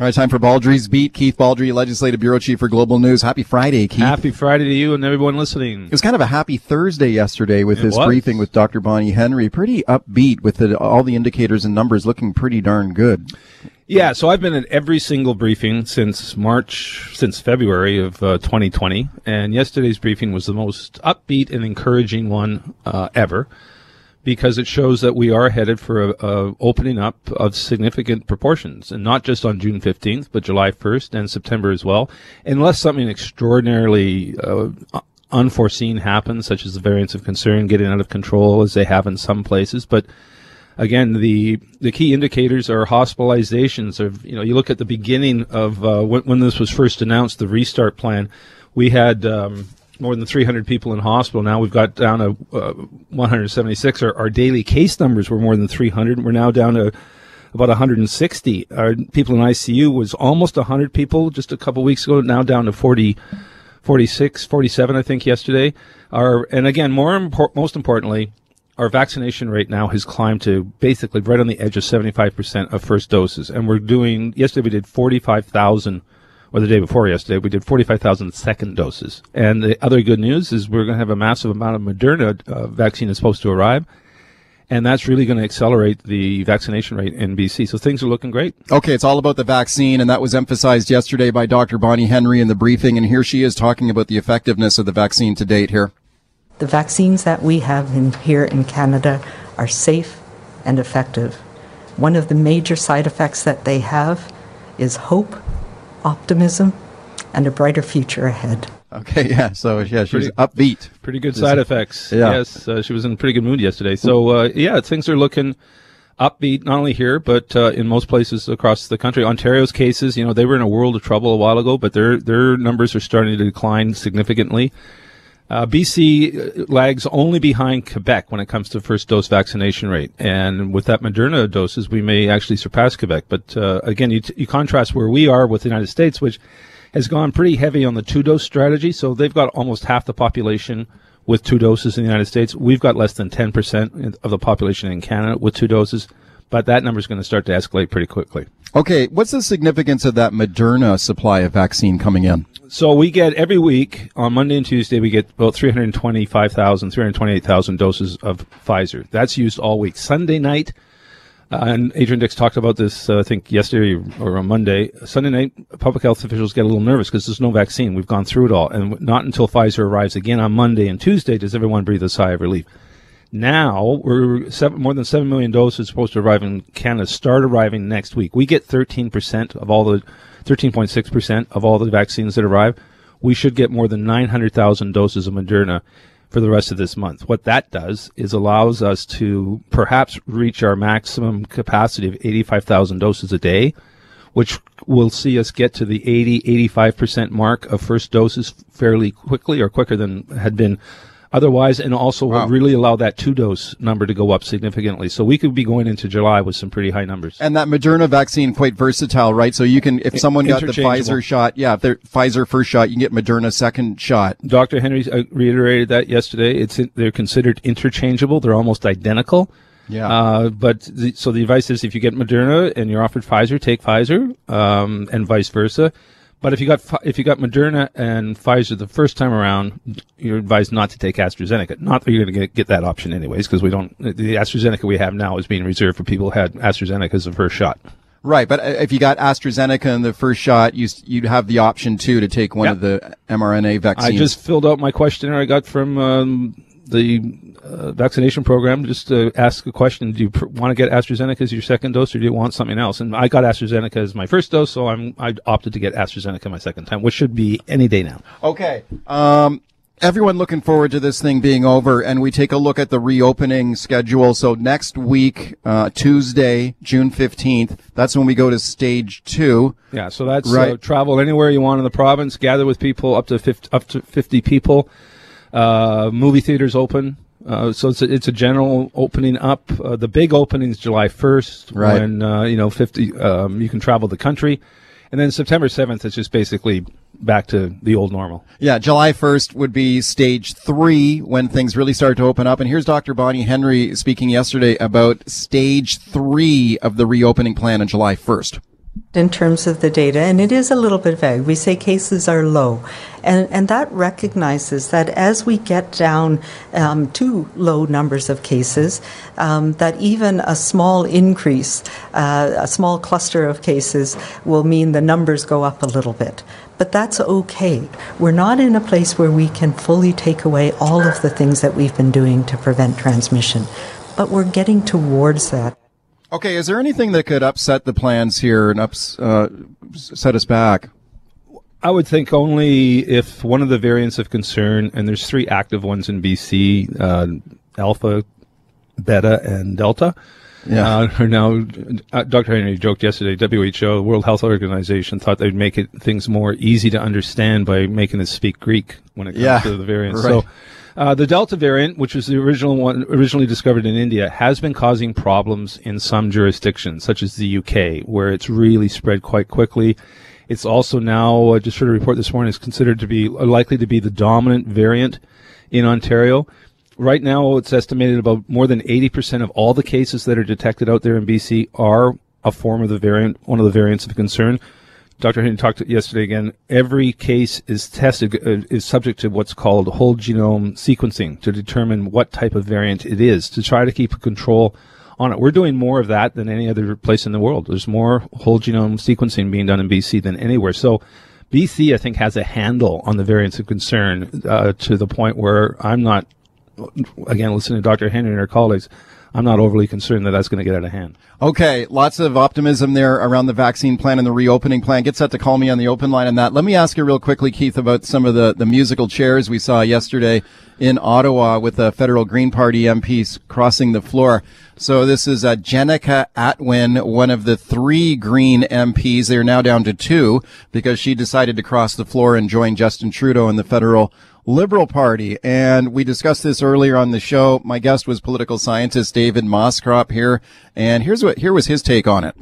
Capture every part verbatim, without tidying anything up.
All right, time for Baldry's Beat. Keith Baldry, Legislative Bureau Chief for Global News. Happy Friday, Keith. Happy Friday to you and everyone listening. It was kind of a happy Thursday yesterday with this briefing with Doctor Bonnie Henry. Pretty upbeat with the, all the indicators and numbers looking pretty darn good. Yeah, so I've been at every single briefing since March, since February of uh, twenty twenty, and yesterday's briefing was the most upbeat and encouraging one uh, ever, because it shows that we are headed for a, a opening up of significant proportions, and not just on June fifteenth, but July first and September as well, unless something extraordinarily uh, unforeseen happens, such as the variants of concern getting out of control, as they have in some places. But again, the the key indicators are hospitalizations. Of, you know, you look at the beginning of uh, when, when this was first announced, the restart plan, we had Um, more than three hundred people in hospital. Now we've got down to uh, one hundred seventy-six. Our, our daily case numbers were more than three hundred. We're now down to about one hundred sixty. Our people in I C U was almost one hundred people just a couple weeks ago, now down to forty, forty-six, forty-seven, I think, yesterday. Our, and again, more impor- most importantly, our vaccination rate now has climbed to basically right on the edge of seventy-five percent of first doses. And we're doing, yesterday we did forty-five thousand, or the day before yesterday, we did forty-five thousand second doses. And the other good news is we're going to have a massive amount of Moderna uh, vaccine is supposed to arrive, and that's really going to accelerate the vaccination rate in B C. So things are looking great. Okay, it's all about the vaccine, and that was emphasized yesterday by Doctor Bonnie Henry in the briefing, and here she is talking about the effectiveness of the vaccine to date here. The vaccines that we have in, here in Canada are safe and effective. One of the major side effects that they have is hope, optimism, and a brighter future ahead. Okay, yeah, so yeah, she was upbeat. Pretty good side effects. Yeah. Yes, uh, she was in a pretty good mood yesterday. So, uh, yeah, things are looking upbeat, not only here, but uh, in most places across the country. Ontario's cases, you know, they were in a world of trouble a while ago, but their their numbers are starting to decline significantly. Uh, B C lags only behind Quebec when it comes to first dose vaccination rate. And with that Moderna doses, we may actually surpass Quebec. But uh, again, you, t- you contrast where we are with the United States, which has gone pretty heavy on the two-dose strategy. So they've got almost half the population with two doses in the United States. We've got less than ten percent of the population in Canada with two doses. But that number is going to start to escalate pretty quickly. Okay, what's the significance of that Moderna supply of vaccine coming in? So we get every week, on Monday and Tuesday, we get about three hundred twenty-five thousand, three hundred twenty-eight thousand doses of Pfizer. That's used all week. Sunday night, uh, and Adrian Dix talked about this, uh, I think, yesterday or on Monday. Sunday night, public health officials get a little nervous because there's no vaccine. We've gone through it all. And not until Pfizer arrives again on Monday and Tuesday does everyone breathe a sigh of relief. Now, we're seven, more than seven million doses supposed to arrive in Canada, start arriving next week. We get thirteen percent of all the, thirteen point six percent of all the vaccines that arrive. We should get more than nine hundred thousand doses of Moderna for the rest of this month. What that does is allows us to perhaps reach our maximum capacity of eighty-five thousand doses a day, which will see us get to the eighty, eighty-five percent mark of first doses fairly quickly, or quicker than had been otherwise, and also wow. would really allow that two-dose number to go up significantly. So we could be going into July with some pretty high numbers. And that Moderna vaccine, quite versatile, right? So you can, if someone got the Pfizer shot, yeah, if they're Pfizer first shot, you can get Moderna second shot. Doctor Henry uh, reiterated that yesterday. It's in, they're considered interchangeable. They're almost identical. Yeah. Uh, but the, so the advice is if you get Moderna and you're offered Pfizer, take Pfizer, um, and vice versa. But if you got if you got Moderna and Pfizer the first time around, you're advised not to take AstraZeneca. Not that you're going to get that option anyways, because we don't. The AstraZeneca we have now is being reserved for people who had AstraZeneca as the first shot. Right, but if you got AstraZeneca in the first shot, you you'd have the option too to take one yep. of the mRNA vaccines. I just filled out my questionnaire I got from um, the uh, vaccination program, just to ask a question: do you pr- want to get AstraZeneca as your second dose, or do you want something else? And I got AstraZeneca as my first dose, so I'm I opted to get AstraZeneca my second time, which should be any day now. Okay, um, everyone looking forward to this thing being over, and we take a look at the reopening schedule. So next week, uh, Tuesday, June fifteenth, that's when we go to stage two. Yeah, so that's right. Uh, travel anywhere you want in the province, gather with people up to fifty, up to fifty people. Uh, movie theaters open. Uh, so it's a, it's a general opening up. Uh, the big opening is July first, right, when, uh, you know, fifty, um, you can travel the country. And then September seventh is just basically back to the old normal. Yeah, July first would be stage three when things really start to open up. And here's Doctor Bonnie Henry speaking yesterday about stage three of the reopening plan on July first. In terms of the data, and it is a little bit vague, we say cases are low, and and that recognizes that as we get down um, to low numbers of cases, um, that even a small increase, uh, a small cluster of cases will mean the numbers go up a little bit. But that's okay. We're not in a place where we can fully take away all of the things that we've been doing to prevent transmission, but we're getting towards that. Okay, is there anything that could upset the plans here and ups, uh, set us back? I would think only if one of the variants of concern, and there's three active ones in B C, uh, Alpha, Beta, and Delta. Yeah. Uh, are now, uh, Doctor Henry joked yesterday, W H O, World Health Organization, thought they'd make it, things more easy to understand by making us speak Greek when it comes yeah, to the variants. Right. So, Uh, the Delta variant, which was the original one, originally discovered in India, has been causing problems in some jurisdictions, such as the U K, where it's really spread quite quickly. It's also now, uh, just heard a report this morning, is considered to be uh, likely to be the dominant variant in Ontario. Right now, it's estimated about more than eighty percent of all the cases that are detected out there in B C are a form of the variant, one of the variants of concern. Doctor Henry talked yesterday again. Every case is tested, uh, is subject to what's called whole genome sequencing to determine what type of variant it is, to try to keep a control on it. We're doing more of that than any other place in the world. There's more whole genome sequencing being done in B C than anywhere. So B C, I think, has a handle on the variants of concern uh, to the point where I'm not, again, listening to Doctor Henry and her colleagues, I'm not overly concerned that that's going to get out of hand. Okay, lots of optimism there around the vaccine plan and the reopening plan. Get set to call me on the open line on that. Let me ask you real quickly, Keith, about some of the, the musical chairs we saw yesterday in Ottawa with the federal Green Party M Ps crossing the floor. So this is uh, Jenica Atwin, one of the three Green M Ps. They're now down to two because she decided to cross the floor and join Justin Trudeau in the federal Liberal Party. And we discussed this earlier on the show. My guest was political scientist David Moscrop here. And here's what, here was his take on it.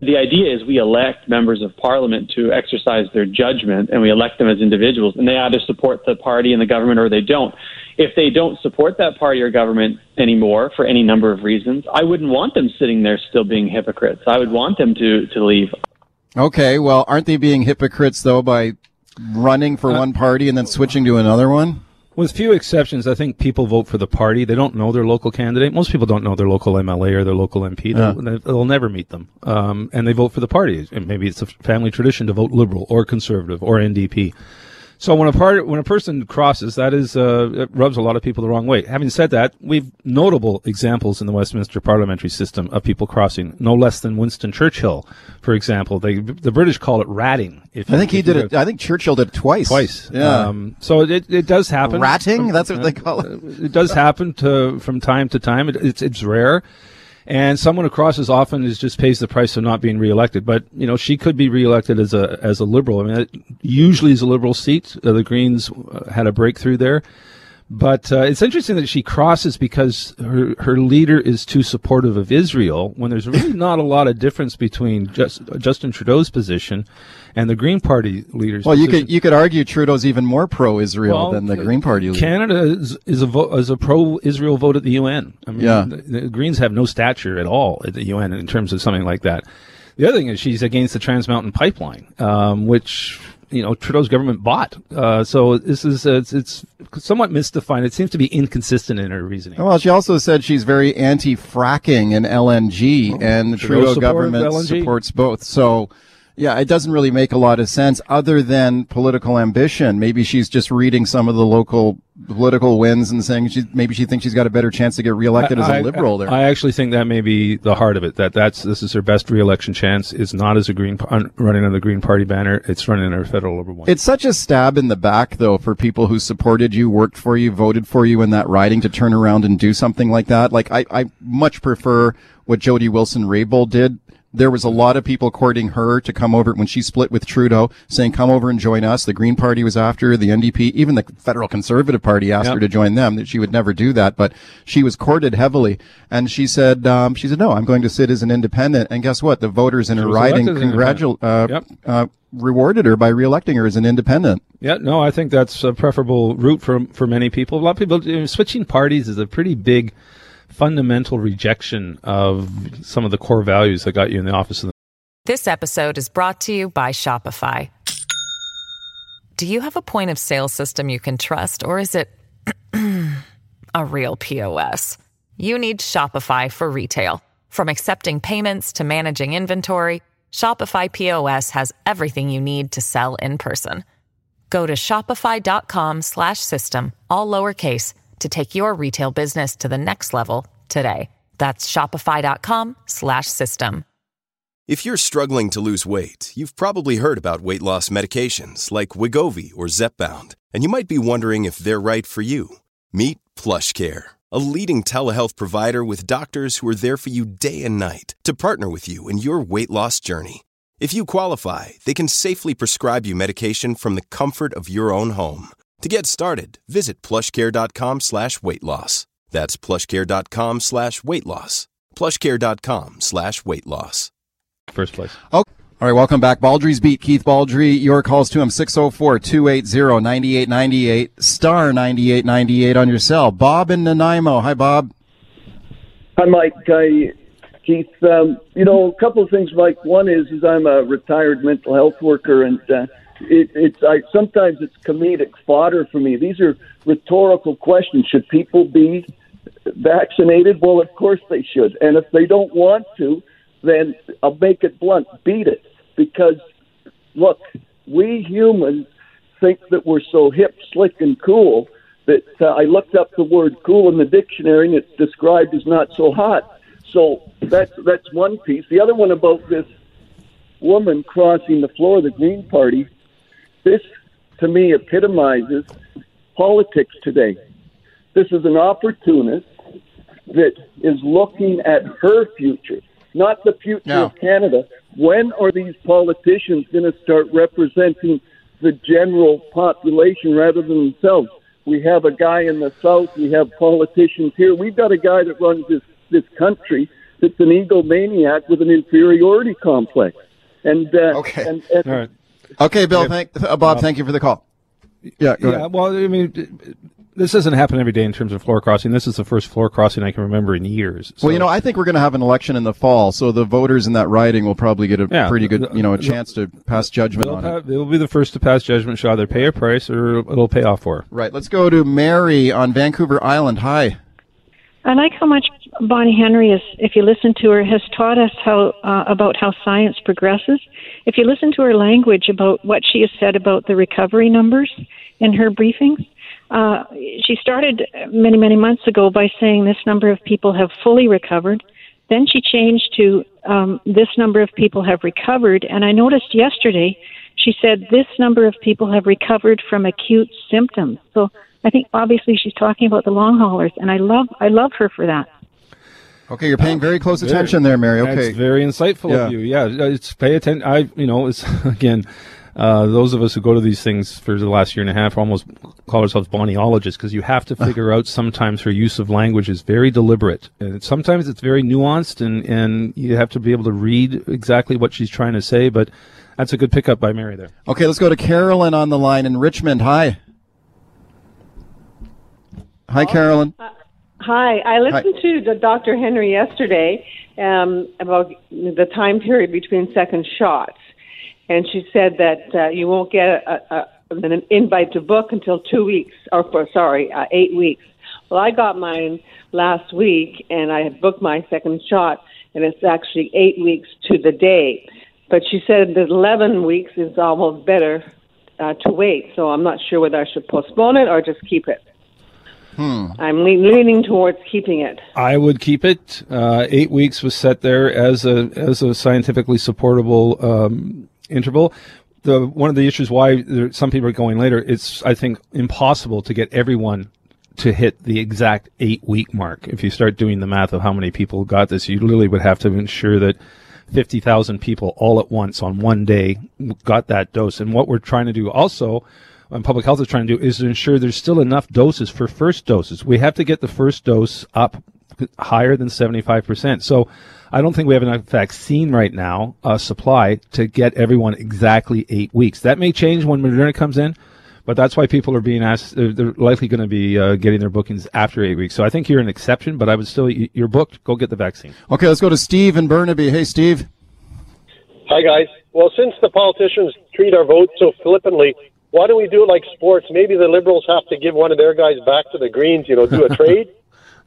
The idea is we elect members of parliament to exercise their judgment, and we elect them as individuals, and they either support the party and the government or they don't. If they don't support that party or government anymore for any number of reasons, I wouldn't want them sitting there still being hypocrites. I would want them to, to leave. Okay. Well, aren't they being hypocrites though by running for uh, one party and then switching to another one? With few exceptions, I think people vote for the party. They don't know their local candidate. Most people don't know their local M L A or their local M P. Yeah. They'll, they'll never meet them. Um, and they vote for the party. And maybe it's a family tradition to vote Liberal or Conservative or N D P. So when a party, when a person crosses, that is, uh, it rubs a lot of people the wrong way. Having said that, we've notable examples in the Westminster parliamentary system of people crossing, no less than Winston Churchill, for example. They, the British call it ratting. If I think you, he did it. I think Churchill did it twice. Twice. Yeah. Um, so it, it does happen. Ratting? That's what they call it. It does happen to, from time to time. It, it's, it's rare. And someone who crosses often is just pays the price of not being reelected. But, you know, she could be reelected as a, as a Liberal. I mean, it usually is a Liberal seat. Uh, the Greens uh, had a breakthrough there. But uh, it's interesting that she crosses because her, her leader is too supportive of Israel when there's really not a lot of difference between just, uh, Justin Trudeau's position and the Green Party leader's well, position. Well, you could, you could argue Trudeau's even more pro-Israel well, than the Green Party leader. Canada is, is, a, vo- is a pro-Israel vote at the U N. I mean, yeah. the, the Greens have no stature at all at the U N in terms of something like that. The other thing is she's against the Trans Mountain Pipeline, um, which... you know, Trudeau's government bought. Uh, so this is, uh, it's, it's somewhat misdefined. It seems to be inconsistent in her reasoning. Well, she also said she's very anti-fracking and L N G, oh, and Trudeau, Trudeau government supports both. So, Yeah, it doesn't really make a lot of sense other than political ambition. Maybe she's just reading some of the local political winds and saying she, maybe she thinks she's got a better chance to get reelected I, as a I, liberal there. I actually think that may be the heart of it, that that's, this is her best reelection chance. It's not as a green, running under the Green Party banner. It's running under a federal liberal one. It's such a stab in the back, though, for people who supported you, worked for you, voted for you in that riding to turn around and do something like that. Like, I, I much prefer what Jody Wilson-Raybould did. There was a lot of people courting her to come over when she split with Trudeau, saying, come over and join us. The Green Party was after her, the N D P, even the Federal Conservative Party asked yep. her to join them, that she would never do that. But she was courted heavily. And she said, um, she said, no, I'm going to sit as an independent. And guess what? The voters in she her riding congratu- uh, yep. uh, rewarded her by reelecting her as an independent. Yeah, no, I think that's a preferable route for, for many people. A lot of people, you know, switching parties is a pretty big fundamental rejection of some of the core values that got you in the office. This episode is brought to you by Shopify. Do you have a point of sale system you can trust, or is it a real P O S? You need Shopify for retail. From accepting payments to managing inventory, Shopify P O S has everything you need to sell in person. Go to shopify.com slash system, all lowercase, to take your retail business to the next level today. That's shopify.com slash system. If you're struggling to lose weight, you've probably heard about weight loss medications like Wegovy or ZepBound, and you might be wondering if they're right for you. Meet Plush Care, a leading telehealth provider with doctors who are there for you day and night to partner with you in your weight loss journey. If you qualify, they can safely prescribe you medication from the comfort of your own home. To get started, visit plushcare.com slash weight loss. That's plushcare.com slash weight loss. Plushcare.com slash weight loss. First place. Oh, all right, welcome back. Baldry's Beat, Keith Baldry. Your calls to him, six oh four, two eight zero, nine eight nine eight, star ninety-eight ninety-eight on your cell. Bob in Nanaimo. Hi, Bob. Hi, Mike. Hi, Keith. Um, you know, a couple of things, Mike. One is, is I'm a retired mental health worker, and uh, It, it's I, sometimes it's comedic fodder for me. These are rhetorical questions. Should people be vaccinated? Well, of course they should. And if they don't want to, then I'll make it blunt. Beat it. Because, look, we humans think that we're so hip, slick, and cool that uh, I looked up the word cool in the dictionary, and it's described as not so hot. So that's, that's one piece. The other one about this woman crossing the floor of the Green Party, this, to me, epitomizes politics today. This is an opportunist that is looking at her future, not the future no. of Canada. When are these politicians going to start representing the general population rather than themselves? We have a guy in the South. We have politicians here. We've got a guy that runs this, this country that's an egomaniac with an inferiority complex. And, uh, okay. And, and, All right. Okay, Bill. Thank uh, Bob. Thank you for the call. Yeah. Go yeah. Ahead. Well, I mean, this doesn't happen every day in terms of floor crossing. This is the first floor crossing I can remember in years. So. Well, you know, I think we're going to have an election in the fall, so the voters in that riding will probably get a yeah, pretty good, you know, a chance to pass judgment on have, it. They'll be the first to pass judgment. Shall they pay a price, or it'll pay off for? Right. Let's go to Mary on Vancouver Island. Hi. I like how much Bonnie Henry is, if you listen to her, has taught us how uh, about how science progresses. If you listen to her language about what she has said about the recovery numbers in her briefings, uh, she started many, many months ago by saying this number of people have fully recovered. Then she changed to um, this number of people have recovered. And I noticed yesterday she said this number of people have recovered from acute symptoms. So I think obviously she's talking about the long haulers, and I love I love her for that. Okay, you're paying very close very, attention there, Mary. Okay, that's very insightful yeah. of you. Yeah, it's pay attention. I, you know, it's again, uh, those of us who go to these things for the last year and a half almost call ourselves Bonnieologists, because you have to figure out sometimes her use of language is very deliberate, and sometimes it's very nuanced, and and you have to be able to read exactly what she's trying to say. But that's a good pickup by Mary there. Okay, let's go to Carolyn on the line in Richmond. Hi. Hi, Carolyn. Uh, hi. I listened hi. to the Doctor Henry yesterday um, about the time period between second shots, and she said that uh, you won't get a, a, an invite to book until two weeks, or for, sorry, uh, eight weeks. Well, I got mine last week, and I had booked my second shot, and it's actually eight weeks to the day. But she said that eleven weeks is almost better uh, to wait. So I'm not sure whether I should postpone it or just keep it. Hmm. I'm le- leaning towards keeping it. I would keep it. Uh, eight weeks was set there as a as a scientifically supportable um, interval. The one of the issues why there, some people are going later, it's, I think, impossible to get everyone to hit the exact eight-week mark. If you start doing the math of how many people got this, you literally would have to ensure that fifty thousand people all at once on one day got that dose. And what we're trying to do also, and public health is trying to do, is to ensure there's still enough doses for first doses. We have to get the first dose up higher than seventy-five percent. So I don't think we have enough vaccine right now, uh, supply, to get everyone exactly eight weeks. That may change when Moderna comes in, but that's why people are being asked, they're, they're likely going to be uh, getting their bookings after eight weeks. So I think you're an exception, but I would still, you're booked, go get the vaccine. Okay, let's go to Steve in Burnaby. Hey, Steve. Hi, guys. Well, since the politicians treat our vote so flippantly, why don't we do it like sports? Maybe the Liberals have to give one of their guys back to the Greens, you know, do a trade.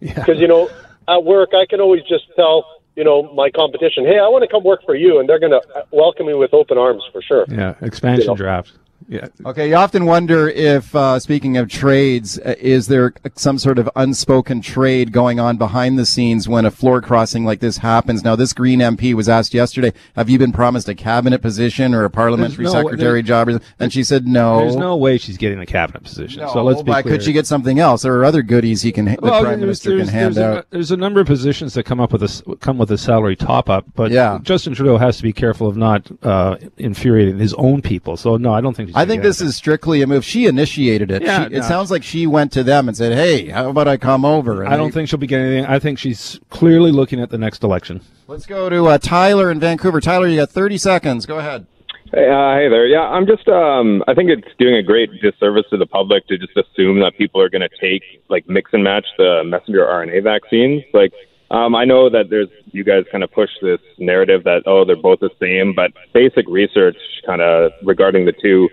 Because, yeah. you know, at work, I can always just tell, you know, my competition, hey, I want to come work for you, and they're going to welcome me with open arms for sure. Yeah, expansion you know? draft. Yeah. Okay, you often wonder if, uh, speaking of trades, uh, is there some sort of unspoken trade going on behind the scenes when a floor crossing like this happens? Now, this Green M P was asked yesterday, have you been promised a cabinet position or a parliamentary no, secretary job? And she said no. There's no way she's getting a cabinet position. No, so let's be why clear. Could she get something else? There are other goodies he can, the well, prime minister can hand there's out. A, there's a number of positions that come up with a, come with a salary top-up, but yeah. Justin Trudeau has to be careful of not uh, infuriating his own people. So, no, I don't think I think this is strictly a move. She initiated it. Yeah, she, it no. sounds like she went to them and said, hey, how about I come over? And I don't they, think she'll be getting anything. I think she's clearly looking at the next election. Let's go to uh, Tyler in Vancouver. Tyler, you got thirty seconds. Go ahead. Hey, uh, hey there. Yeah, I'm just, um, I think it's doing a great disservice to the public to just assume that people are going to take, like, mix and match the messenger R N A vaccines. Like, Um, I know that there's you guys kind of push this narrative that, oh, they're both the same, but basic research kind of regarding the two,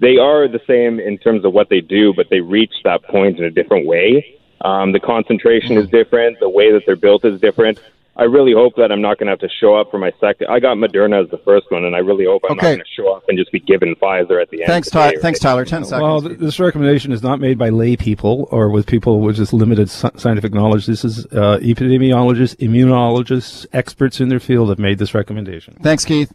they are the same in terms of what they do, but they reach that point in a different way. Um, the concentration is different. The way that they're built is different. I really hope that I'm not going to have to show up for my second. I got Moderna as the first one, and I really hope I'm okay. not going to show up and just be given Pfizer at the end. Thanks, Ty- day, Thanks, right? Tyler. Ten seconds. Well, th- this recommendation is not made by lay people or with people with just limited scientific knowledge. This is uh, epidemiologists, immunologists, experts in their field have made this recommendation. Thanks, Keith.